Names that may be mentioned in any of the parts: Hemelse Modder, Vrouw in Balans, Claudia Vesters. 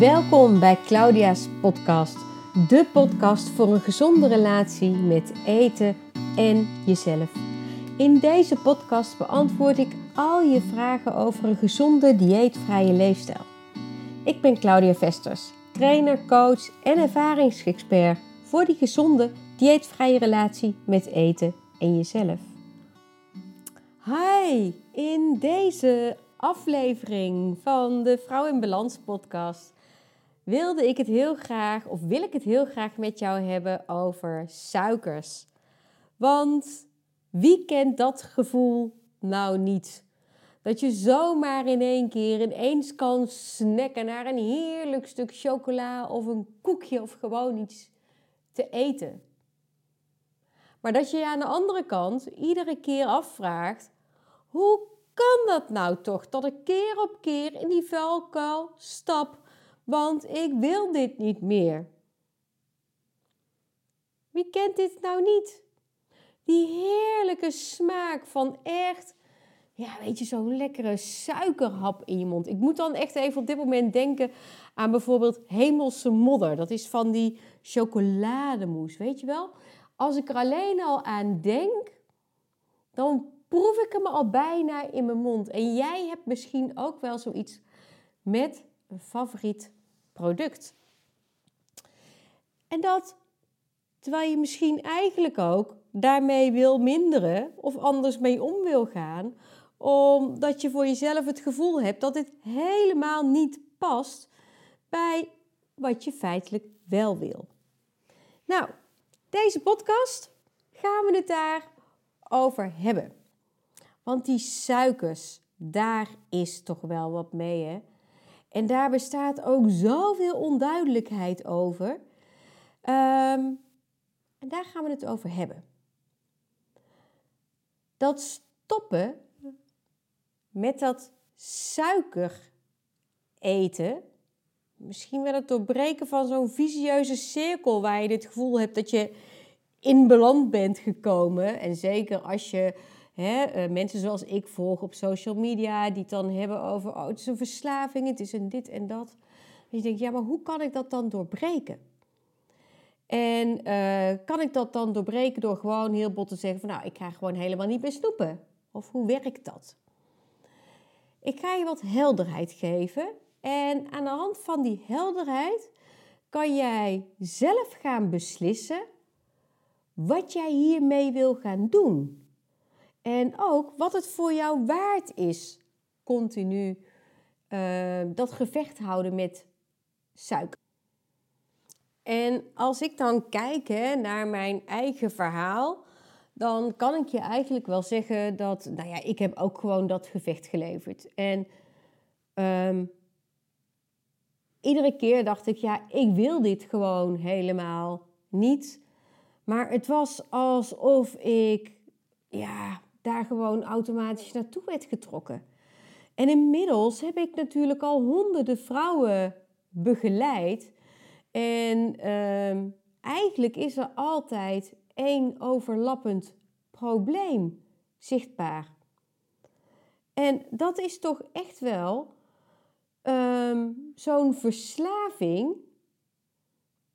Welkom bij Claudia's podcast. De podcast voor een gezonde relatie met eten en jezelf. In deze podcast beantwoord ik al je vragen over een gezonde, dieetvrije leefstijl. Ik ben Claudia Vesters, trainer, coach en ervaringsexpert voor die gezonde, dieetvrije relatie met eten en jezelf. Hi, in deze aflevering van de Vrouw in Balans podcast wil ik het heel graag met jou hebben over suikers. Want wie kent dat gevoel nou niet? Dat je zomaar in één keer ineens kan snacken naar een heerlijk stuk chocola of een koekje of gewoon iets te eten. Maar dat je je aan de andere kant iedere keer afvraagt, hoe kan dat nou toch dat ik keer op keer in die vuilkuil stap? Want ik wil dit niet meer. Wie kent dit nou niet? Die heerlijke smaak van echt, ja weet je, zo'n lekkere suikerhap in je mond. Ik moet dan echt even op dit moment denken aan bijvoorbeeld Hemelse Modder. Dat is van die chocolademousse, weet je wel? Als ik er alleen al aan denk, dan proef ik hem al bijna in mijn mond. En jij hebt misschien ook wel zoiets met een favoriet product. En dat terwijl je misschien eigenlijk ook daarmee wil minderen of anders mee om wil gaan, omdat je voor jezelf het gevoel hebt dat dit helemaal niet past bij wat je feitelijk wel wil. Nou, deze podcast gaan we het daarover hebben. Want die suikers, daar is toch wel wat mee, hè? En daar bestaat ook zoveel onduidelijkheid over. En daar gaan we het over hebben. Dat stoppen met dat suiker eten, misschien wel het doorbreken van zo'n vicieuze cirkel waar je het gevoel hebt dat je in beland bent gekomen. En zeker als je mensen zoals ik volg op social media, die het dan hebben over, oh, het is een verslaving, het is een dit en dat. En je denkt, ja, maar hoe kan ik dat dan doorbreken? En kan ik dat dan doorbreken door gewoon heel bot te zeggen van, nou, ik ga gewoon helemaal niet meer snoepen? Of hoe werkt dat? Ik ga je wat helderheid geven. En aan de hand van die helderheid kan jij zelf gaan beslissen wat jij hiermee wil gaan doen. En ook wat het voor jou waard is, continu dat gevecht houden met suiker. En als ik dan kijk naar mijn eigen verhaal, dan kan ik je eigenlijk wel zeggen dat, nou ja, ik heb ook gewoon dat gevecht geleverd. En iedere keer dacht ik, ja, ik wil dit gewoon helemaal niet. Maar het was alsof ik, ja, daar gewoon automatisch naartoe werd getrokken. En inmiddels heb ik natuurlijk al honderden vrouwen begeleid. En eigenlijk is er altijd één overlappend probleem zichtbaar. En dat is toch echt wel zo'n verslaving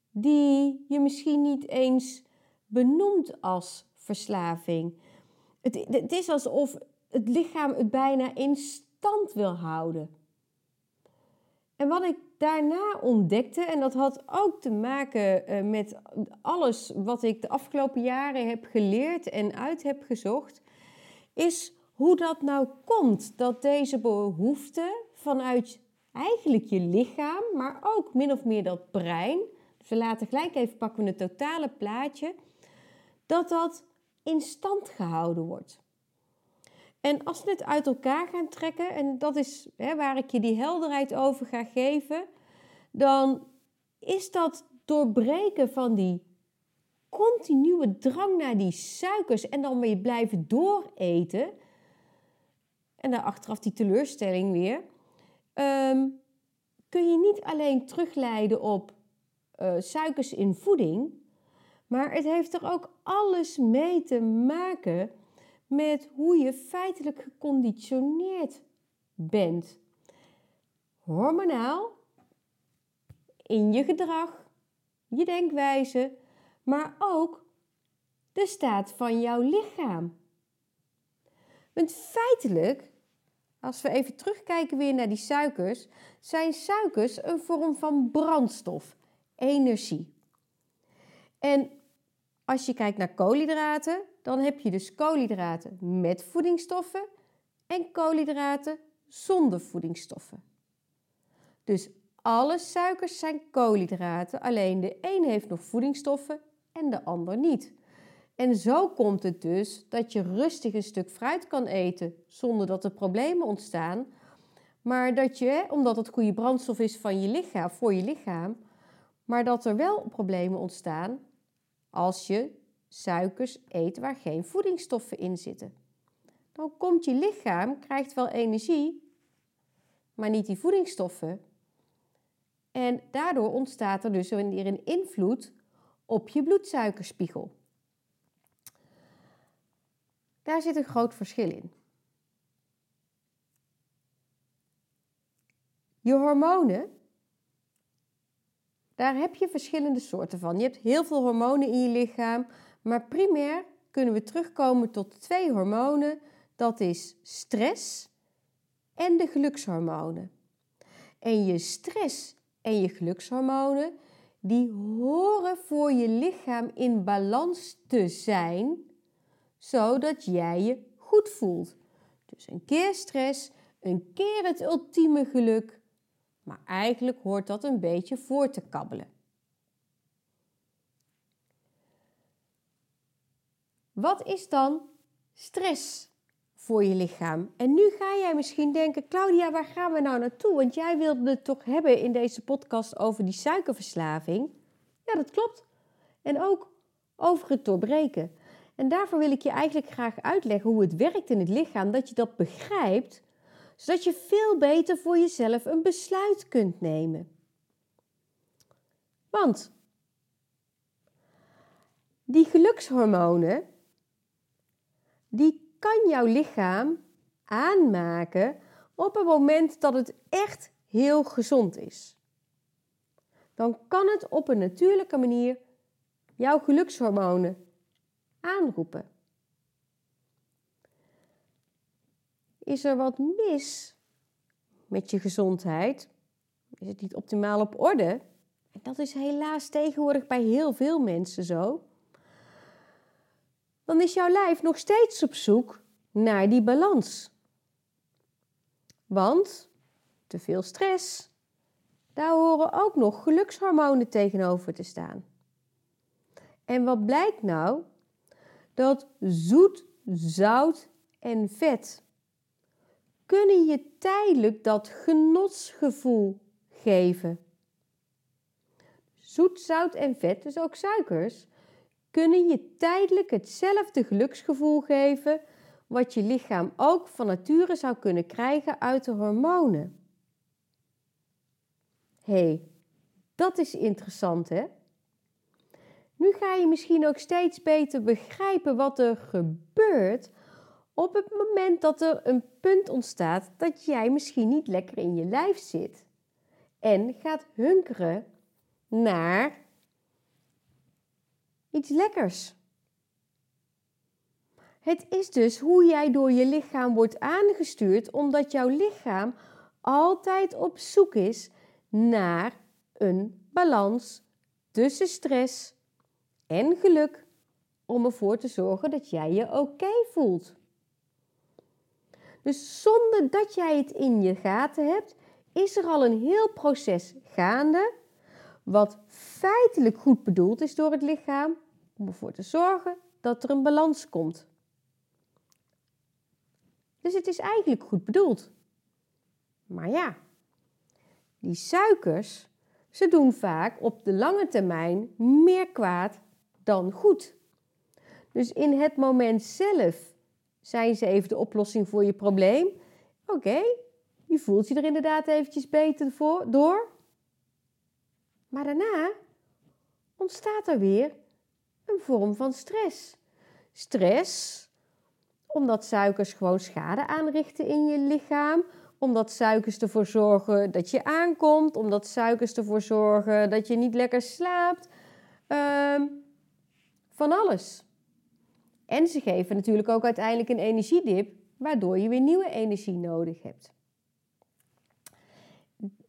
die je misschien niet eens benoemt als verslaving. Het is alsof het lichaam het bijna in stand wil houden. En wat ik daarna ontdekte, en dat had ook te maken met alles wat ik de afgelopen jaren heb geleerd en uit heb gezocht, is hoe dat nou komt dat deze behoefte vanuit eigenlijk je lichaam, maar ook min of meer dat brein, dus we laten gelijk even pakken we het totale plaatje, dat in stand gehouden wordt. En als we het uit elkaar gaan trekken, en dat is waar ik je die helderheid over ga geven, dan is dat doorbreken van die continue drang naar die suikers en dan weer blijven dooreten, en daarachteraf die teleurstelling weer, kun je niet alleen terugleiden op suikers in voeding, maar het heeft er ook alles mee te maken met hoe je feitelijk geconditioneerd bent. Hormonaal in je gedrag, je denkwijze, maar ook de staat van jouw lichaam. Want feitelijk, als we even terugkijken weer naar die suikers, zijn suikers een vorm van brandstof, energie. En als je kijkt naar koolhydraten, dan heb je dus koolhydraten met voedingsstoffen en koolhydraten zonder voedingsstoffen. Dus alle suikers zijn koolhydraten, alleen de een heeft nog voedingsstoffen en de ander niet. En zo komt het dus dat je rustig een stuk fruit kan eten zonder dat er problemen ontstaan. Maar dat je, omdat het goede brandstof is van je lichaam, voor je lichaam, maar dat er wel problemen ontstaan als je suikers eet waar geen voedingsstoffen in zitten. Dan komt je lichaam, krijgt wel energie, maar niet die voedingsstoffen. En daardoor ontstaat er dus weer een invloed op je bloedsuikerspiegel. Daar zit een groot verschil in. Je hormonen, daar heb je verschillende soorten van. Je hebt heel veel hormonen in je lichaam, maar primair kunnen we terugkomen tot twee hormonen. Dat is stress en de gelukshormonen. En je stress en je gelukshormonen, die horen voor je lichaam in balans te zijn, zodat jij je goed voelt. Dus een keer stress, een keer het ultieme geluk. Maar eigenlijk hoort dat een beetje voor te kabbelen. Wat is dan stress voor je lichaam? En nu ga jij misschien denken, Claudia, waar gaan we nou naartoe? Want jij wilde het toch hebben in deze podcast over die suikerverslaving. Ja, dat klopt. En ook over het doorbreken. En daarvoor wil ik je eigenlijk graag uitleggen hoe het werkt in het lichaam, dat je dat begrijpt, zodat je veel beter voor jezelf een besluit kunt nemen. Want die gelukshormonen, die kan jouw lichaam aanmaken op het moment dat het echt heel gezond is. Dan kan het op een natuurlijke manier jouw gelukshormonen aanroepen. Is er wat mis met je gezondheid? Is het niet optimaal op orde? En dat is helaas tegenwoordig bij heel veel mensen zo. Dan is jouw lijf nog steeds op zoek naar die balans. Want te veel stress, daar horen ook nog gelukshormonen tegenover te staan. En wat blijkt nou? Dat zoet, zout en vet kunnen je tijdelijk dat genotsgevoel geven. Zoet, zout en vet, dus ook suikers, kunnen je tijdelijk hetzelfde geluksgevoel geven wat je lichaam ook van nature zou kunnen krijgen uit de hormonen. Hé, dat is interessant, hè? Nu ga je misschien ook steeds beter begrijpen wat er gebeurt op het moment dat er een punt ontstaat dat jij misschien niet lekker in je lijf zit. En gaat hunkeren naar iets lekkers. Het is dus hoe jij door je lichaam wordt aangestuurd, omdat jouw lichaam altijd op zoek is naar een balans tussen stress en geluk, om ervoor te zorgen dat jij je oké voelt. Dus zonder dat jij het in je gaten hebt, is er al een heel proces gaande, wat feitelijk goed bedoeld is door het lichaam, om ervoor te zorgen dat er een balans komt. Dus het is eigenlijk goed bedoeld. Maar ja, die suikers, ze doen vaak op de lange termijn meer kwaad dan goed. Dus in het moment zelf zijn ze even de oplossing voor je probleem. Oké, je voelt je er inderdaad eventjes beter door. Maar daarna ontstaat er weer een vorm van stress. Stress, omdat suikers gewoon schade aanrichten in je lichaam, Omdat suikers ervoor zorgen dat je aankomt. Omdat suikers ervoor zorgen dat je niet lekker slaapt. Van alles. En ze geven natuurlijk ook uiteindelijk een energiedip, waardoor je weer nieuwe energie nodig hebt.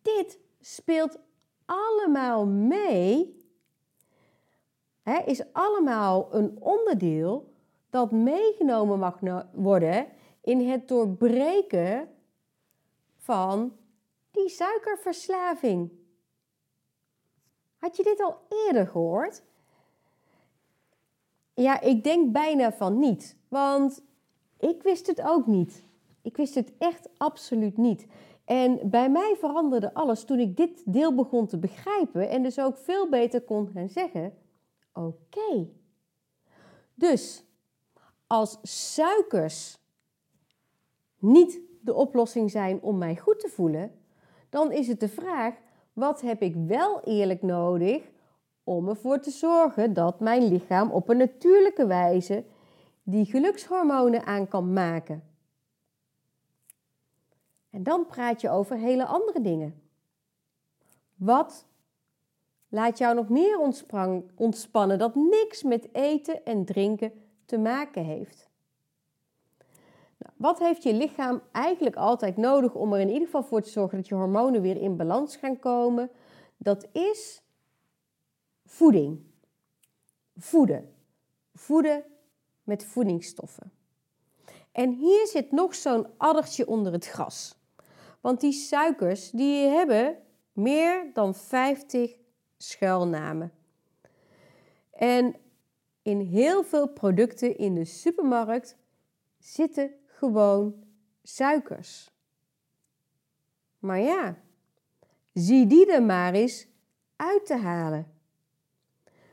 Dit speelt allemaal mee. Is allemaal een onderdeel dat meegenomen mag worden in het doorbreken van die suikerverslaving. Had je dit al eerder gehoord? Ja, ik denk bijna van niet, want ik wist het ook niet. Ik wist het echt absoluut niet. En bij mij veranderde alles toen ik dit deel begon te begrijpen en dus ook veel beter kon gaan zeggen, oké. Dus als suikers niet de oplossing zijn om mij goed te voelen, dan is het de vraag, wat heb ik wel eerlijk nodig om ervoor te zorgen dat mijn lichaam op een natuurlijke wijze die gelukshormonen aan kan maken. En dan praat je over hele andere dingen. Wat laat jou nog meer ontspannen dat niks met eten en drinken te maken heeft? Nou, wat heeft je lichaam eigenlijk altijd nodig om er in ieder geval voor te zorgen dat je hormonen weer in balans gaan komen? Dat is voeding. Voeden. Voeden met voedingsstoffen. En hier zit nog zo'n addertje onder het gras. Want die suikers die hebben meer dan 50 schuilnamen. En in heel veel producten in de supermarkt zitten gewoon suikers. Maar ja, zie die er maar eens uit te halen.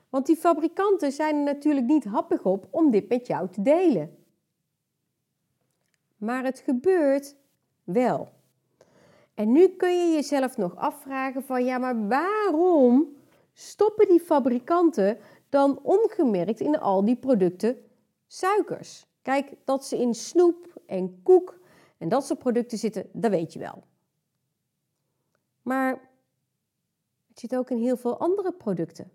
Want die fabrikanten zijn er natuurlijk niet happig op om dit met jou te delen. Maar het gebeurt wel. En nu kun je jezelf nog afvragen van, ja, maar waarom stoppen die fabrikanten dan ongemerkt in al die producten suikers? Kijk, dat ze in snoep en koek en dat soort producten zitten, dat weet je wel. Maar het zit ook in heel veel andere producten.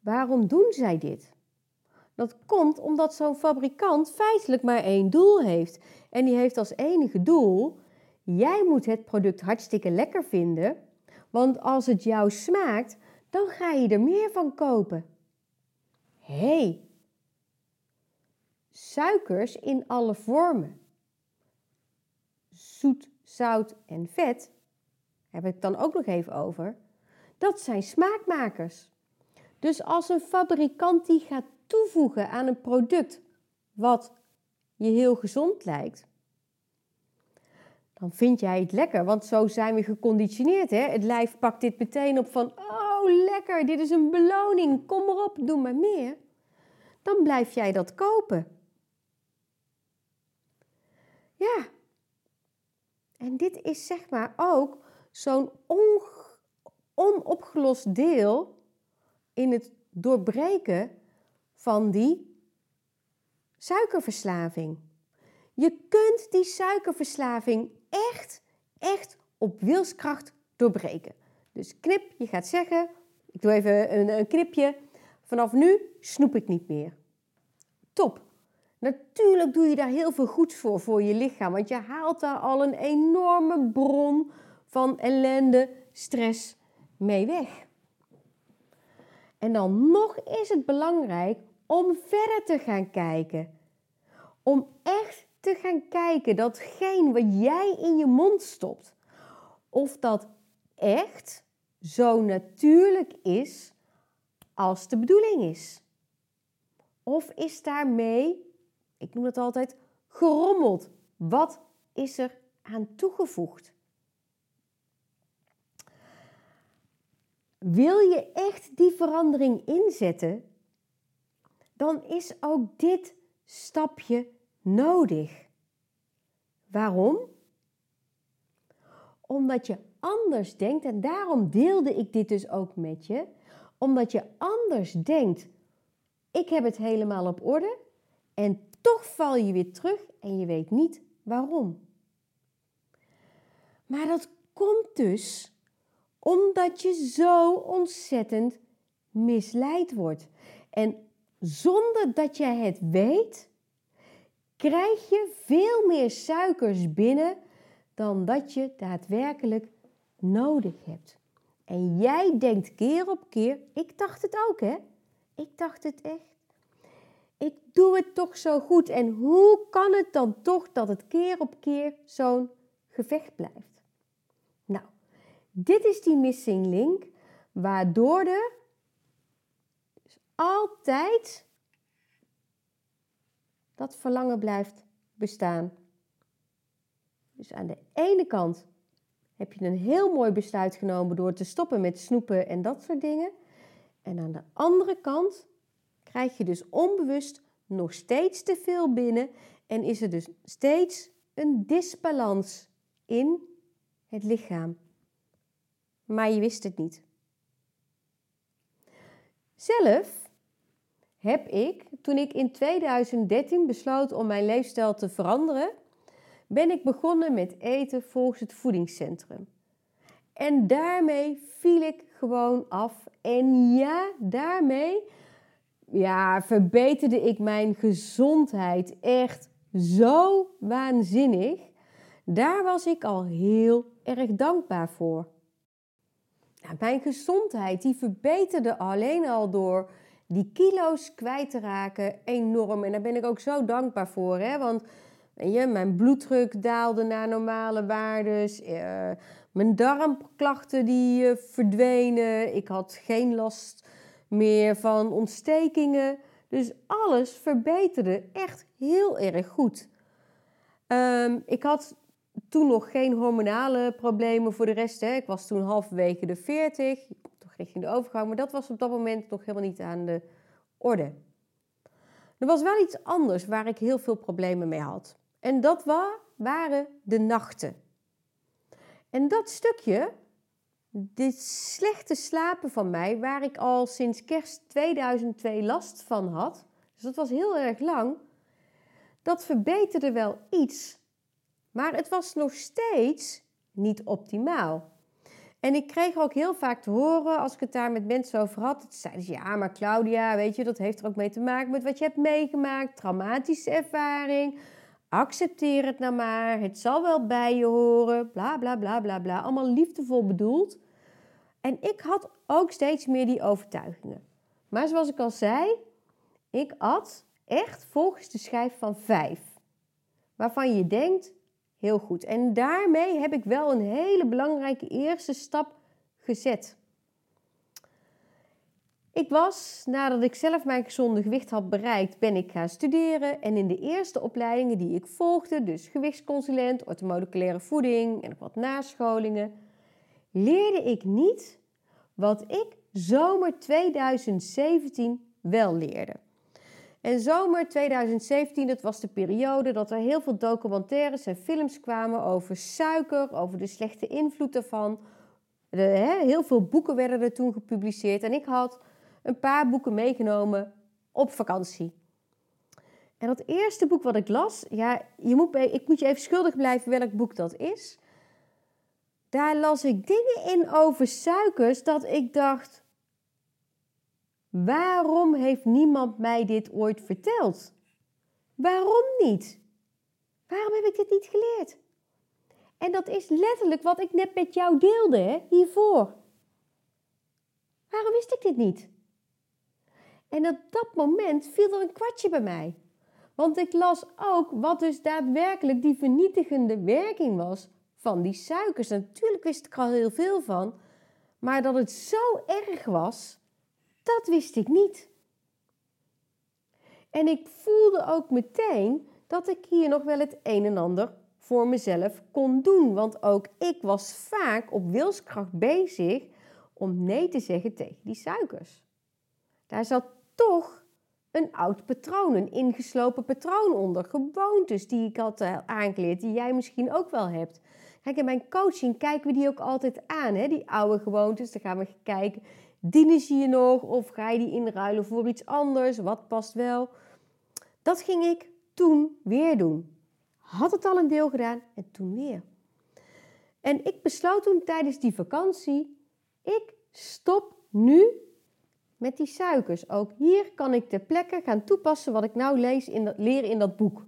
Waarom doen zij dit? Dat komt omdat zo'n fabrikant feitelijk maar één doel heeft. En die heeft als enige doel, jij moet het product hartstikke lekker vinden, want als het jou smaakt, dan ga je er meer van kopen. Hey, suikers in alle vormen, zoet, zout en vet, heb ik dan ook nog even over, dat zijn smaakmakers. Dus als een fabrikant die gaat toevoegen aan een product wat je heel gezond lijkt, dan vind jij het lekker, want zo zijn we geconditioneerd. Hè? Het lijf pakt dit meteen op van, oh lekker, dit is een beloning, kom maar op, doe maar meer. Dan blijf jij dat kopen. Ja, en dit is zeg maar ook zo'n onopgelost deel in het doorbreken van die suikerverslaving. Je kunt die suikerverslaving echt op wilskracht doorbreken. Dus knip, je gaat zeggen, ik doe even een knipje, vanaf nu snoep ik niet meer. Top. Natuurlijk doe je daar heel veel goeds voor je lichaam, want je haalt daar al een enorme bron van ellende, stress mee weg. En dan nog is het belangrijk om verder te gaan kijken. Om echt te gaan kijken datgene wat jij in je mond stopt. Of dat echt zo natuurlijk is als de bedoeling is. Of is daarmee, ik noem dat altijd, gerommeld. Wat is er aan toegevoegd? Wil je echt die verandering inzetten, dan is ook dit stapje nodig. Waarom? Omdat je anders denkt, en daarom deelde ik dit dus ook met je, omdat je anders denkt, ik heb het helemaal op orde, en toch val je weer terug en je weet niet waarom. Maar dat komt dus omdat je zo ontzettend misleid wordt. En zonder dat jij het weet, krijg je veel meer suikers binnen dan dat je daadwerkelijk nodig hebt. En jij denkt keer op keer, ik dacht het ook hè, ik dacht het echt. Ik doe het toch zo goed en hoe kan het dan toch dat het keer op keer zo'n gevecht blijft? Nou, dit is die missing link waardoor er altijd dat verlangen blijft bestaan. Dus aan de ene kant heb je een heel mooi besluit genomen door te stoppen met snoepen en dat soort dingen. En aan de andere kant krijg je dus onbewust nog steeds te veel binnen en is er dus steeds een disbalans in het lichaam. Maar je wist het niet. Zelf heb ik, toen ik in 2013 besloot om mijn leefstijl te veranderen, ben ik begonnen met eten volgens het voedingscentrum. En daarmee viel ik gewoon af. En ja, daarmee verbeterde ik mijn gezondheid echt zo waanzinnig. Daar was ik al heel erg dankbaar voor. Nou, mijn gezondheid die verbeterde alleen al door die kilo's kwijt te raken enorm. En daar ben ik ook zo dankbaar voor, hè? Want mijn bloeddruk daalde naar normale waardes. Mijn darmklachten die verdwenen. Ik had geen last meer van ontstekingen. Dus alles verbeterde echt heel erg goed. Ik had toen nog geen hormonale problemen voor de rest. Hè. Ik was toen halverwege de 40. Toch richting de overgang. Maar dat was op dat moment nog helemaal niet aan de orde. Er was wel iets anders waar ik heel veel problemen mee had. En dat waren de nachten. En dat stukje, dit slechte slapen van mij, waar ik al sinds kerst 2002 last van had, dus dat was heel erg lang, dat verbeterde wel iets. Maar het was nog steeds niet optimaal. En ik kreeg ook heel vaak te horen, als ik het daar met mensen over had, zeiden ze, ja, maar Claudia, weet je, dat heeft er ook mee te maken met wat je hebt meegemaakt, traumatische ervaring, accepteer het nou maar, het zal wel bij je horen, bla, bla, bla, bla, bla. Allemaal liefdevol bedoeld. En ik had ook steeds meer die overtuigingen. Maar zoals ik al zei, ik at echt volgens de schijf van 5. Waarvan je denkt, heel goed. En daarmee heb ik wel een hele belangrijke eerste stap gezet. Ik was, nadat ik zelf mijn gezonde gewicht had bereikt, ben ik gaan studeren. En in de eerste opleidingen die ik volgde, dus gewichtsconsulent, orthomoleculaire voeding en wat nascholingen, leerde ik niet wat ik zomer 2017 wel leerde. En zomer 2017, dat was de periode dat er heel veel documentaires en films kwamen over suiker, over de slechte invloed daarvan. Heel veel boeken werden er toen gepubliceerd en ik had een paar boeken meegenomen op vakantie. En dat eerste boek wat ik las, ik moet je even schuldig blijven welk boek dat is. Daar las ik dingen in over suikers dat ik dacht, waarom heeft niemand mij dit ooit verteld? Waarom niet? Waarom heb ik dit niet geleerd? En dat is letterlijk wat ik net met jou deelde, hè, hiervoor. Waarom wist ik dit niet? En op dat moment viel er een kwartje bij mij. Want ik las ook wat dus daadwerkelijk die vernietigende werking was van die suikers. Natuurlijk wist ik al heel veel van, maar dat het zo erg was, dat wist ik niet. En ik voelde ook meteen dat ik hier nog wel het een en ander voor mezelf kon doen. Want ook ik was vaak op wilskracht bezig om nee te zeggen tegen die suikers. Daar zat toch een oud patroon, een ingeslopen patroon onder. Gewoontes die ik had aangeleerd, die jij misschien ook wel hebt. Kijk, in mijn coaching kijken we die ook altijd aan, hè? Die oude gewoontes. Dan gaan we kijken, dienen ze je nog of ga je die inruilen voor iets anders? Wat past wel? Dat ging ik toen weer doen. had het al een deel gedaan en toen weer. En ik besloot toen tijdens die vakantie, ik stop nu met die suikers. Ook hier kan ik ter plekke gaan toepassen wat ik nou leer in dat boek.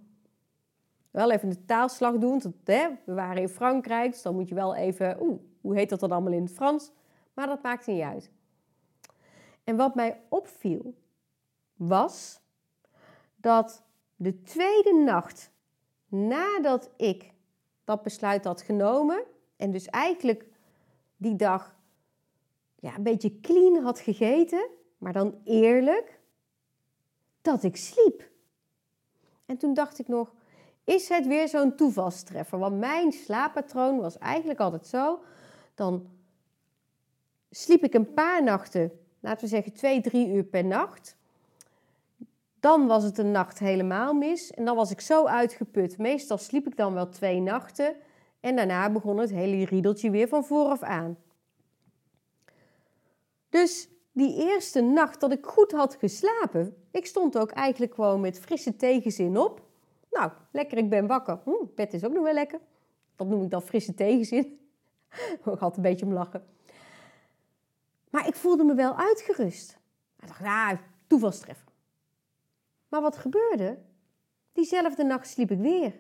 Wel even de taalslag doen, want we waren in Frankrijk, dus dan moet je wel even, hoe heet dat dan allemaal in het Frans? Maar dat maakt niet uit. En wat mij opviel was dat de tweede nacht nadat ik dat besluit had genomen en dus eigenlijk die dag een beetje clean had gegeten, maar dan eerlijk, dat ik sliep. En toen dacht ik nog, is het weer zo'n toevalstreffer? Want mijn slaappatroon was eigenlijk altijd zo, dan sliep ik een paar nachten, laten we zeggen 2-3 uur per nacht. Dan was het een nacht helemaal mis en dan was ik zo uitgeput. Meestal sliep ik dan wel 2 nachten en daarna begon het hele riedeltje weer van vooraf aan. Dus die eerste nacht dat ik goed had geslapen, ik stond ook eigenlijk gewoon met frisse tegenzin op. Nou, lekker, ik ben wakker. Het bed is ook nog wel lekker. Dat noem ik dan frisse tegenzin. Ik had een beetje om lachen. Maar ik voelde me wel uitgerust. Ik dacht, toevalstreffer. Maar wat gebeurde? Diezelfde nacht sliep ik weer.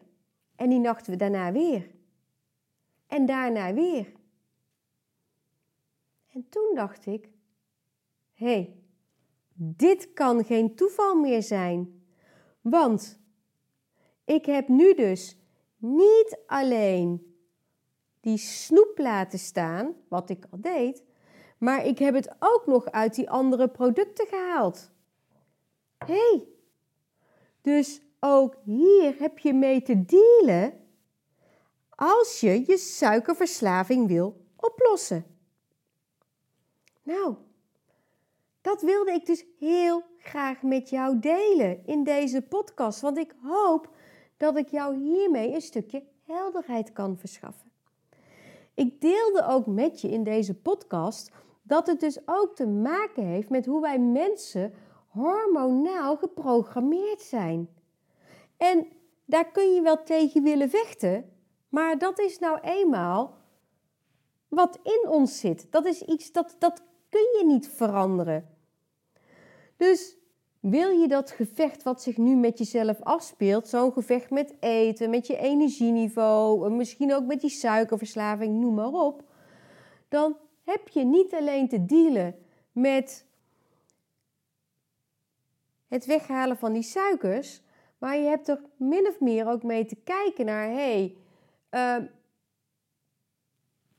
En die nacht daarna weer. En daarna weer. En toen dacht ik, hé, dit kan geen toeval meer zijn. Want ik heb nu dus niet alleen die snoep laten staan, wat ik al deed, maar ik heb het ook nog uit die andere producten gehaald. Hé, dus ook hier heb je mee te dealen als je je suikerverslaving wil oplossen. Nou, dat wilde ik dus heel graag met jou delen in deze podcast. Want ik hoop dat ik jou hiermee een stukje helderheid kan verschaffen. Ik deelde ook met je in deze podcast dat het dus ook te maken heeft met hoe wij mensen hormonaal geprogrammeerd zijn. En daar kun je wel tegen willen vechten, maar dat is nou eenmaal wat in ons zit. Dat is iets dat kun je niet veranderen. Dus wil je dat gevecht wat zich nu met jezelf afspeelt, zo'n gevecht met eten, met je energieniveau, misschien ook met die suikerverslaving, noem maar op, dan heb je niet alleen te dealen met het weghalen van die suikers, maar je hebt er min of meer ook mee te kijken naar,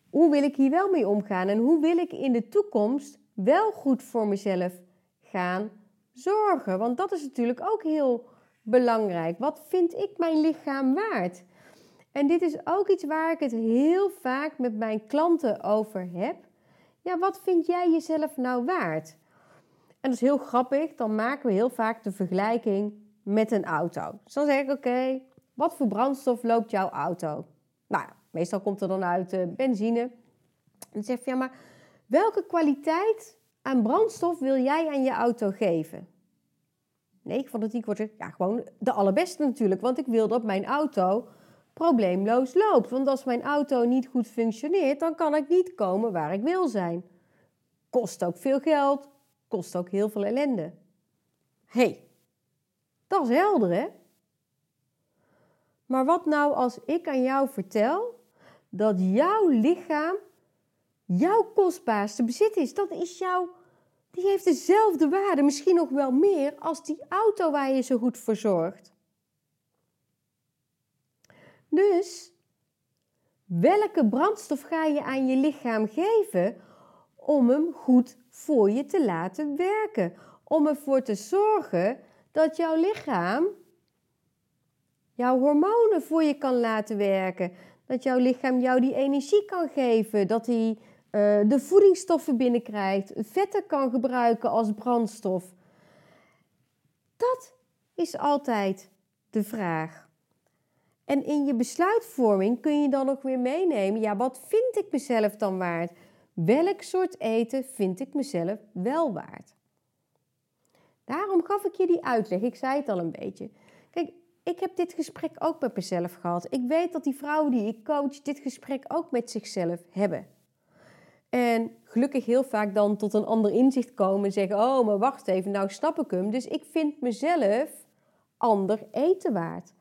hoe wil ik hier wel mee omgaan en hoe wil ik in de toekomst wel goed voor mezelf gaan zorgen? Want dat is natuurlijk ook heel belangrijk. Wat vind ik mijn lichaam waard? En dit is ook iets waar ik het heel vaak met mijn klanten over heb. Ja, wat vind jij jezelf nou waard? En dat is heel grappig, dan maken we heel vaak de vergelijking met een auto. Dus dan zeg ik, oké, wat voor brandstof loopt jouw auto? Nou ja. Meestal komt er dan uit benzine. En dan zeg je, maar welke kwaliteit aan brandstof wil jij aan je auto geven? Nee, van het antwoord is, gewoon de allerbeste natuurlijk. Want ik wil dat mijn auto probleemloos loopt. Want als mijn auto niet goed functioneert, dan kan ik niet komen waar ik wil zijn. Kost ook veel geld, kost ook heel veel ellende. Hé, dat is helder, hè? Maar wat nou als ik aan jou vertel dat jouw lichaam jouw kostbaarste bezit is? Dat is die heeft dezelfde waarde, misschien nog wel meer, als die auto waar je zo goed voor zorgt. Dus, welke brandstof ga je aan je lichaam geven om hem goed voor je te laten werken? Om ervoor te zorgen dat jouw lichaam jouw hormonen voor je kan laten werken. Dat jouw lichaam jou die energie kan geven. Dat hij de voedingsstoffen binnenkrijgt. Vetten kan gebruiken als brandstof. Dat is altijd de vraag. En in je besluitvorming kun je dan ook weer meenemen. Ja, wat vind ik mezelf dan waard? Welk soort eten vind ik mezelf wel waard? Daarom gaf ik je die uitleg. Ik zei het al een beetje. Kijk, ik heb dit gesprek ook met mezelf gehad. Ik weet dat die vrouwen die ik coach dit gesprek ook met zichzelf hebben. En gelukkig heel vaak dan tot een ander inzicht komen en zeggen, oh, maar wacht even, nou snap ik hem. Dus ik vind mezelf ander eten waard.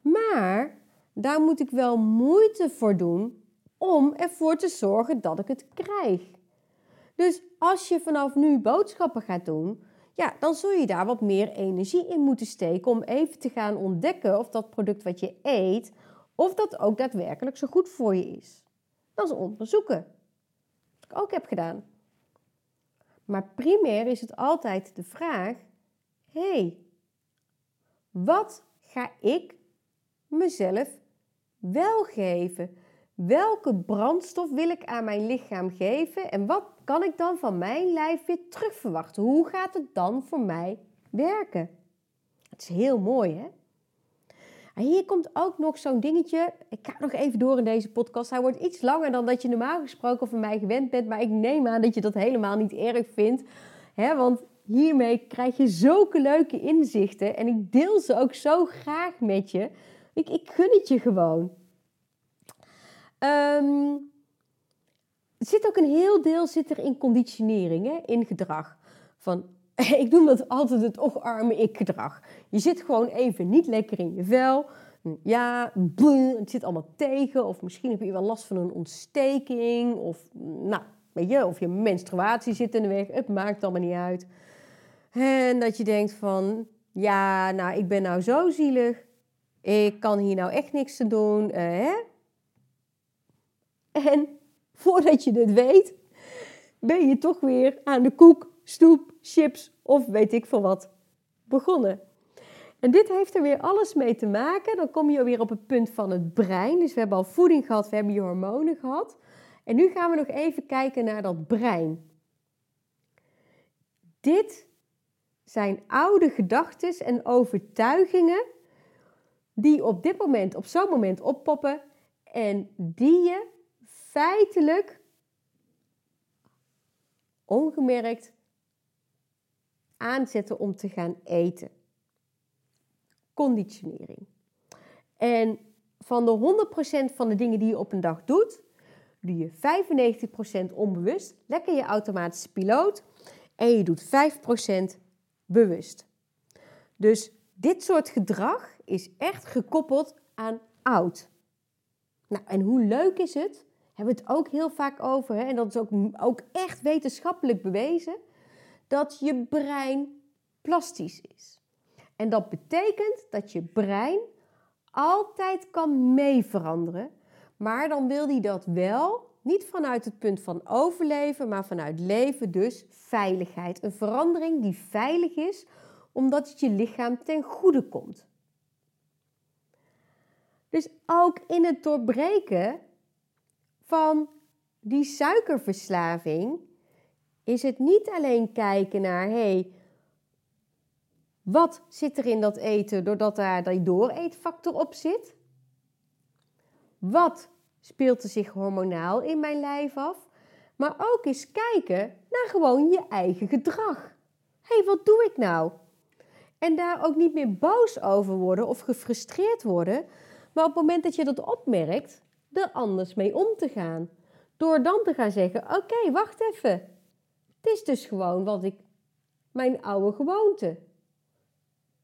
Maar daar moet ik wel moeite voor doen om ervoor te zorgen dat ik het krijg. Dus als je vanaf nu boodschappen gaat doen, ja, dan zul je daar wat meer energie in moeten steken om even te gaan ontdekken of dat product wat je eet, of dat ook daadwerkelijk zo goed voor je is. Dat is onderzoeken. Wat ik ook heb gedaan. Maar primair is het altijd de vraag, hey, wat ga ik mezelf wel geven? Welke brandstof wil ik aan mijn lichaam geven en wat kan ik dan van mijn lijf weer terugverwachten? Hoe gaat het dan voor mij werken? Het is heel mooi, hè? En hier komt ook nog zo'n dingetje. Ik ga nog even door in deze podcast. Hij wordt iets langer dan dat je normaal gesproken van mij gewend bent. Maar ik neem aan dat je dat helemaal niet erg vindt. Hè? Want hiermee krijg je zulke leuke inzichten. En ik deel ze ook zo graag met je. Ik gun het je gewoon. Er zit ook een heel deel in conditionering, hè? In gedrag. Van... Ik noem dat altijd het ocharme ik-gedrag. Je zit gewoon even niet lekker in je vel. Ja, het zit allemaal tegen. Of misschien heb je wel last van een ontsteking. Of, nou, weet je, of je menstruatie zit in de weg. Het maakt allemaal niet uit. En dat je denkt van... Ja, nou, ik ben nou zo zielig. Ik kan hier nou echt niks te doen. Hè? En voordat je dit weet... ben je toch weer aan de koek, stoep, chips of weet ik veel wat begonnen. En dit heeft er weer alles mee te maken. Dan kom je weer op het punt van het brein. Dus we hebben al voeding gehad, we hebben je hormonen gehad. En nu gaan we nog even kijken naar dat brein. Dit zijn oude gedachtes en overtuigingen die op dit moment, op zo'n moment oppoppen en die je feitelijk ongemerkt aanzetten om te gaan eten. Conditionering. En van de 100% van de dingen die je op een dag doet, doe je 95% onbewust, lekker je automatische piloot, en je doet 5% bewust. Dus dit soort gedrag is echt gekoppeld aan oud. Nou, en hoe leuk is het? Hebben we het ook heel vaak over, hè? En dat is ook echt wetenschappelijk bewezen, dat je brein plastisch is. En dat betekent dat je brein altijd kan mee veranderen. Maar dan wil die dat wel, niet vanuit het punt van overleven, maar vanuit leven, dus veiligheid. Een verandering die veilig is, omdat het je lichaam ten goede komt. Dus ook in het doorbreken van die suikerverslaving is het niet alleen kijken naar, hey, wat zit er in dat eten doordat daar die dooreetfactor op zit? Wat speelt er zich hormonaal in mijn lijf af? Maar ook eens kijken naar gewoon je eigen gedrag. Hey, wat doe ik nou? En daar ook niet meer boos over worden of gefrustreerd worden, maar op het moment dat je dat opmerkt, er anders mee om te gaan. Door dan te gaan zeggen, oké, wacht even. Het is dus gewoon mijn oude gewoonte.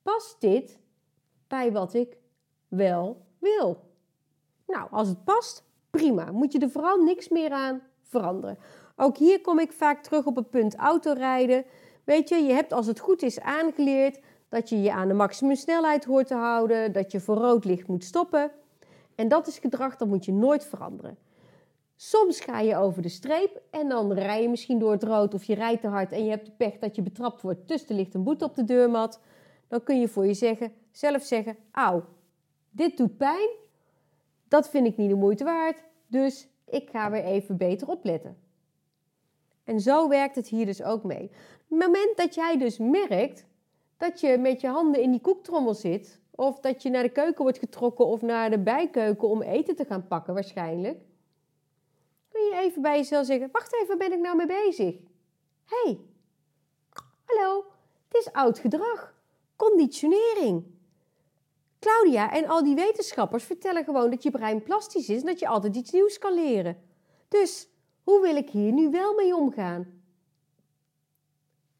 Past dit bij wat ik wel wil? Nou, als het past, prima. Moet je er vooral niks meer aan veranderen. Ook hier kom ik vaak terug op het punt autorijden. Weet je, je hebt als het goed is aangeleerd dat je je aan de maximumsnelheid hoort te houden, dat je voor rood licht moet stoppen. En dat is gedrag, dat moet je nooit veranderen. Soms ga je over de streep en dan rij je misschien door het rood of je rijdt te hard en je hebt de pech dat je betrapt wordt. Dus er ligt een boete op de deurmat. Dan kun je voor jezelf zeggen, auw, dit doet pijn. Dat vind ik niet de moeite waard, dus ik ga weer even beter opletten. En zo werkt het hier dus ook mee. Op het moment dat jij dus merkt dat je met je handen in die koektrommel zit, of dat je naar de keuken wordt getrokken of naar de bijkeuken om eten te gaan pakken waarschijnlijk, kun je even bij jezelf zeggen, wacht even, waar ben ik nou mee bezig? Hey, hallo, het is oud gedrag, conditionering. Claudia en al die wetenschappers vertellen gewoon dat je brein plastisch is en dat je altijd iets nieuws kan leren. Dus hoe wil ik hier nu wel mee omgaan?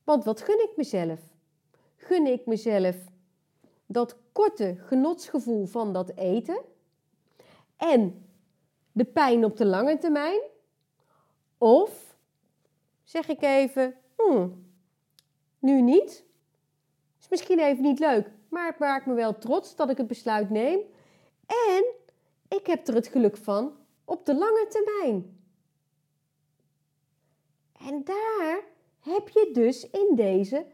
Want wat gun ik mezelf? Gun ik mezelf dat korte genotsgevoel van dat eten en de pijn op de lange termijn? Of zeg ik even, nu niet? Is misschien even niet leuk, maar het maakt me wel trots dat ik het besluit neem. En ik heb er het geluk van op de lange termijn. En daar heb je dus in deze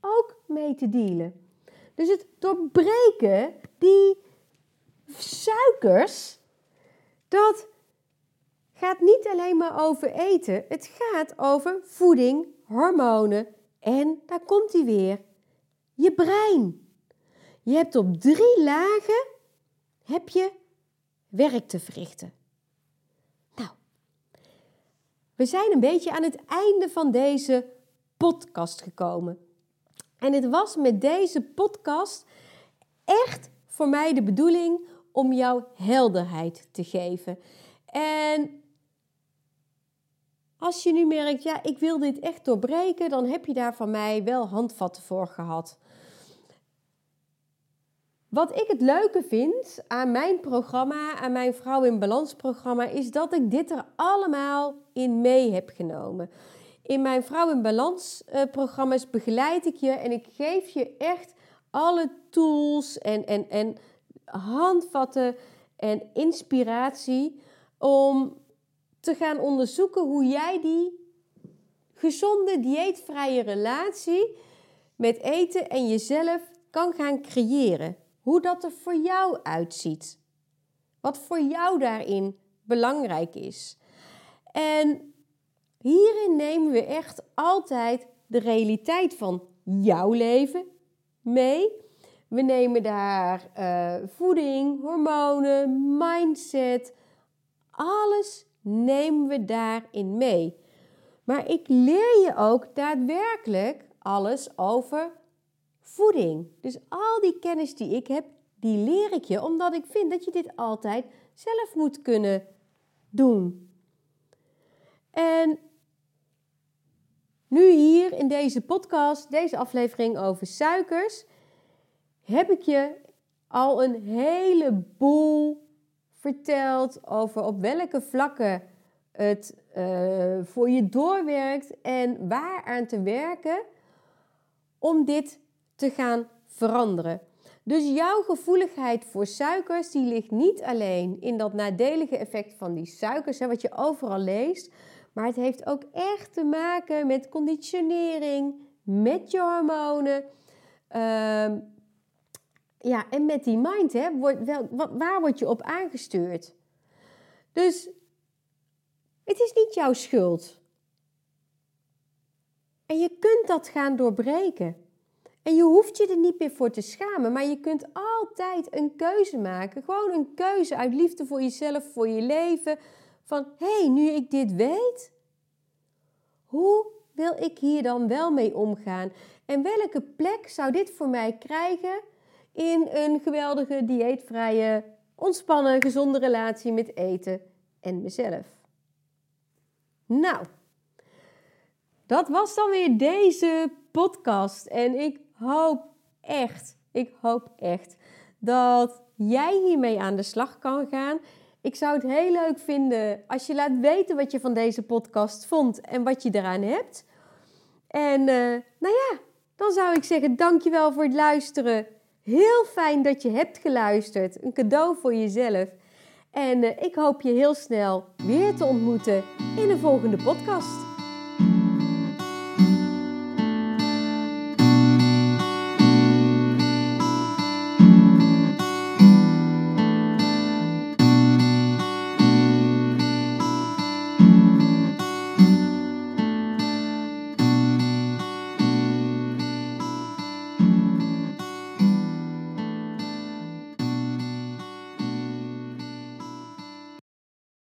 ook mee te dealen. Dus het doorbreken die suikers, dat gaat niet alleen maar over eten. Het gaat over voeding, hormonen en daar komt hij weer. Je brein. Je hebt op 3 lagen heb je werk te verrichten. Nou, we zijn een beetje aan het einde van deze podcast gekomen. En het was met deze podcast echt voor mij de bedoeling om jou helderheid te geven. En als je nu merkt, ja, ik wil dit echt doorbreken, dan heb je daar van mij wel handvatten voor gehad. Wat ik het leuke vind aan mijn programma, aan mijn Vrouw in Balans programma, is dat ik dit er allemaal in mee heb genomen. In mijn Vrouw in Balans programma's begeleid ik je en ik geef je echt alle tools en handvatten en inspiratie om te gaan onderzoeken hoe jij die gezonde, dieetvrije relatie met eten en jezelf kan gaan creëren. Hoe dat er voor jou uitziet. Wat voor jou daarin belangrijk is. En hierin nemen we echt altijd de realiteit van jouw leven mee. We nemen daar voeding, hormonen, mindset, alles nemen we daarin mee. Maar ik leer je ook daadwerkelijk alles over voeding. Dus al die kennis die ik heb, die leer ik je, omdat ik vind dat je dit altijd zelf moet kunnen doen. En nu hier in deze podcast, deze aflevering over suikers, heb ik je al een heleboel verteld over op welke vlakken het voor je doorwerkt en waar aan te werken om dit te gaan veranderen. Dus jouw gevoeligheid voor suikers, die ligt niet alleen in dat nadelige effect van die suikers, hè, wat je overal leest, maar het heeft ook echt te maken met conditionering, met je hormonen, en met die mind, hè, waar word je op aangestuurd? Dus het is niet jouw schuld. En je kunt dat gaan doorbreken. En je hoeft je er niet meer voor te schamen, maar je kunt altijd een keuze maken. Gewoon een keuze uit liefde voor jezelf, voor je leven. Van, hé, nu ik dit weet, hoe wil ik hier dan wel mee omgaan? En welke plek zou dit voor mij krijgen in een geweldige, dieetvrije, ontspannen, gezonde relatie met eten en mezelf? Nou, dat was dan weer deze podcast. En ik hoop echt dat jij hiermee aan de slag kan gaan. Ik zou het heel leuk vinden als je laat weten wat je van deze podcast vond en wat je eraan hebt. En dan zou ik zeggen, dankjewel voor het luisteren. Heel fijn dat je hebt geluisterd. Een cadeau voor jezelf. En ik hoop je heel snel weer te ontmoeten in de volgende podcast.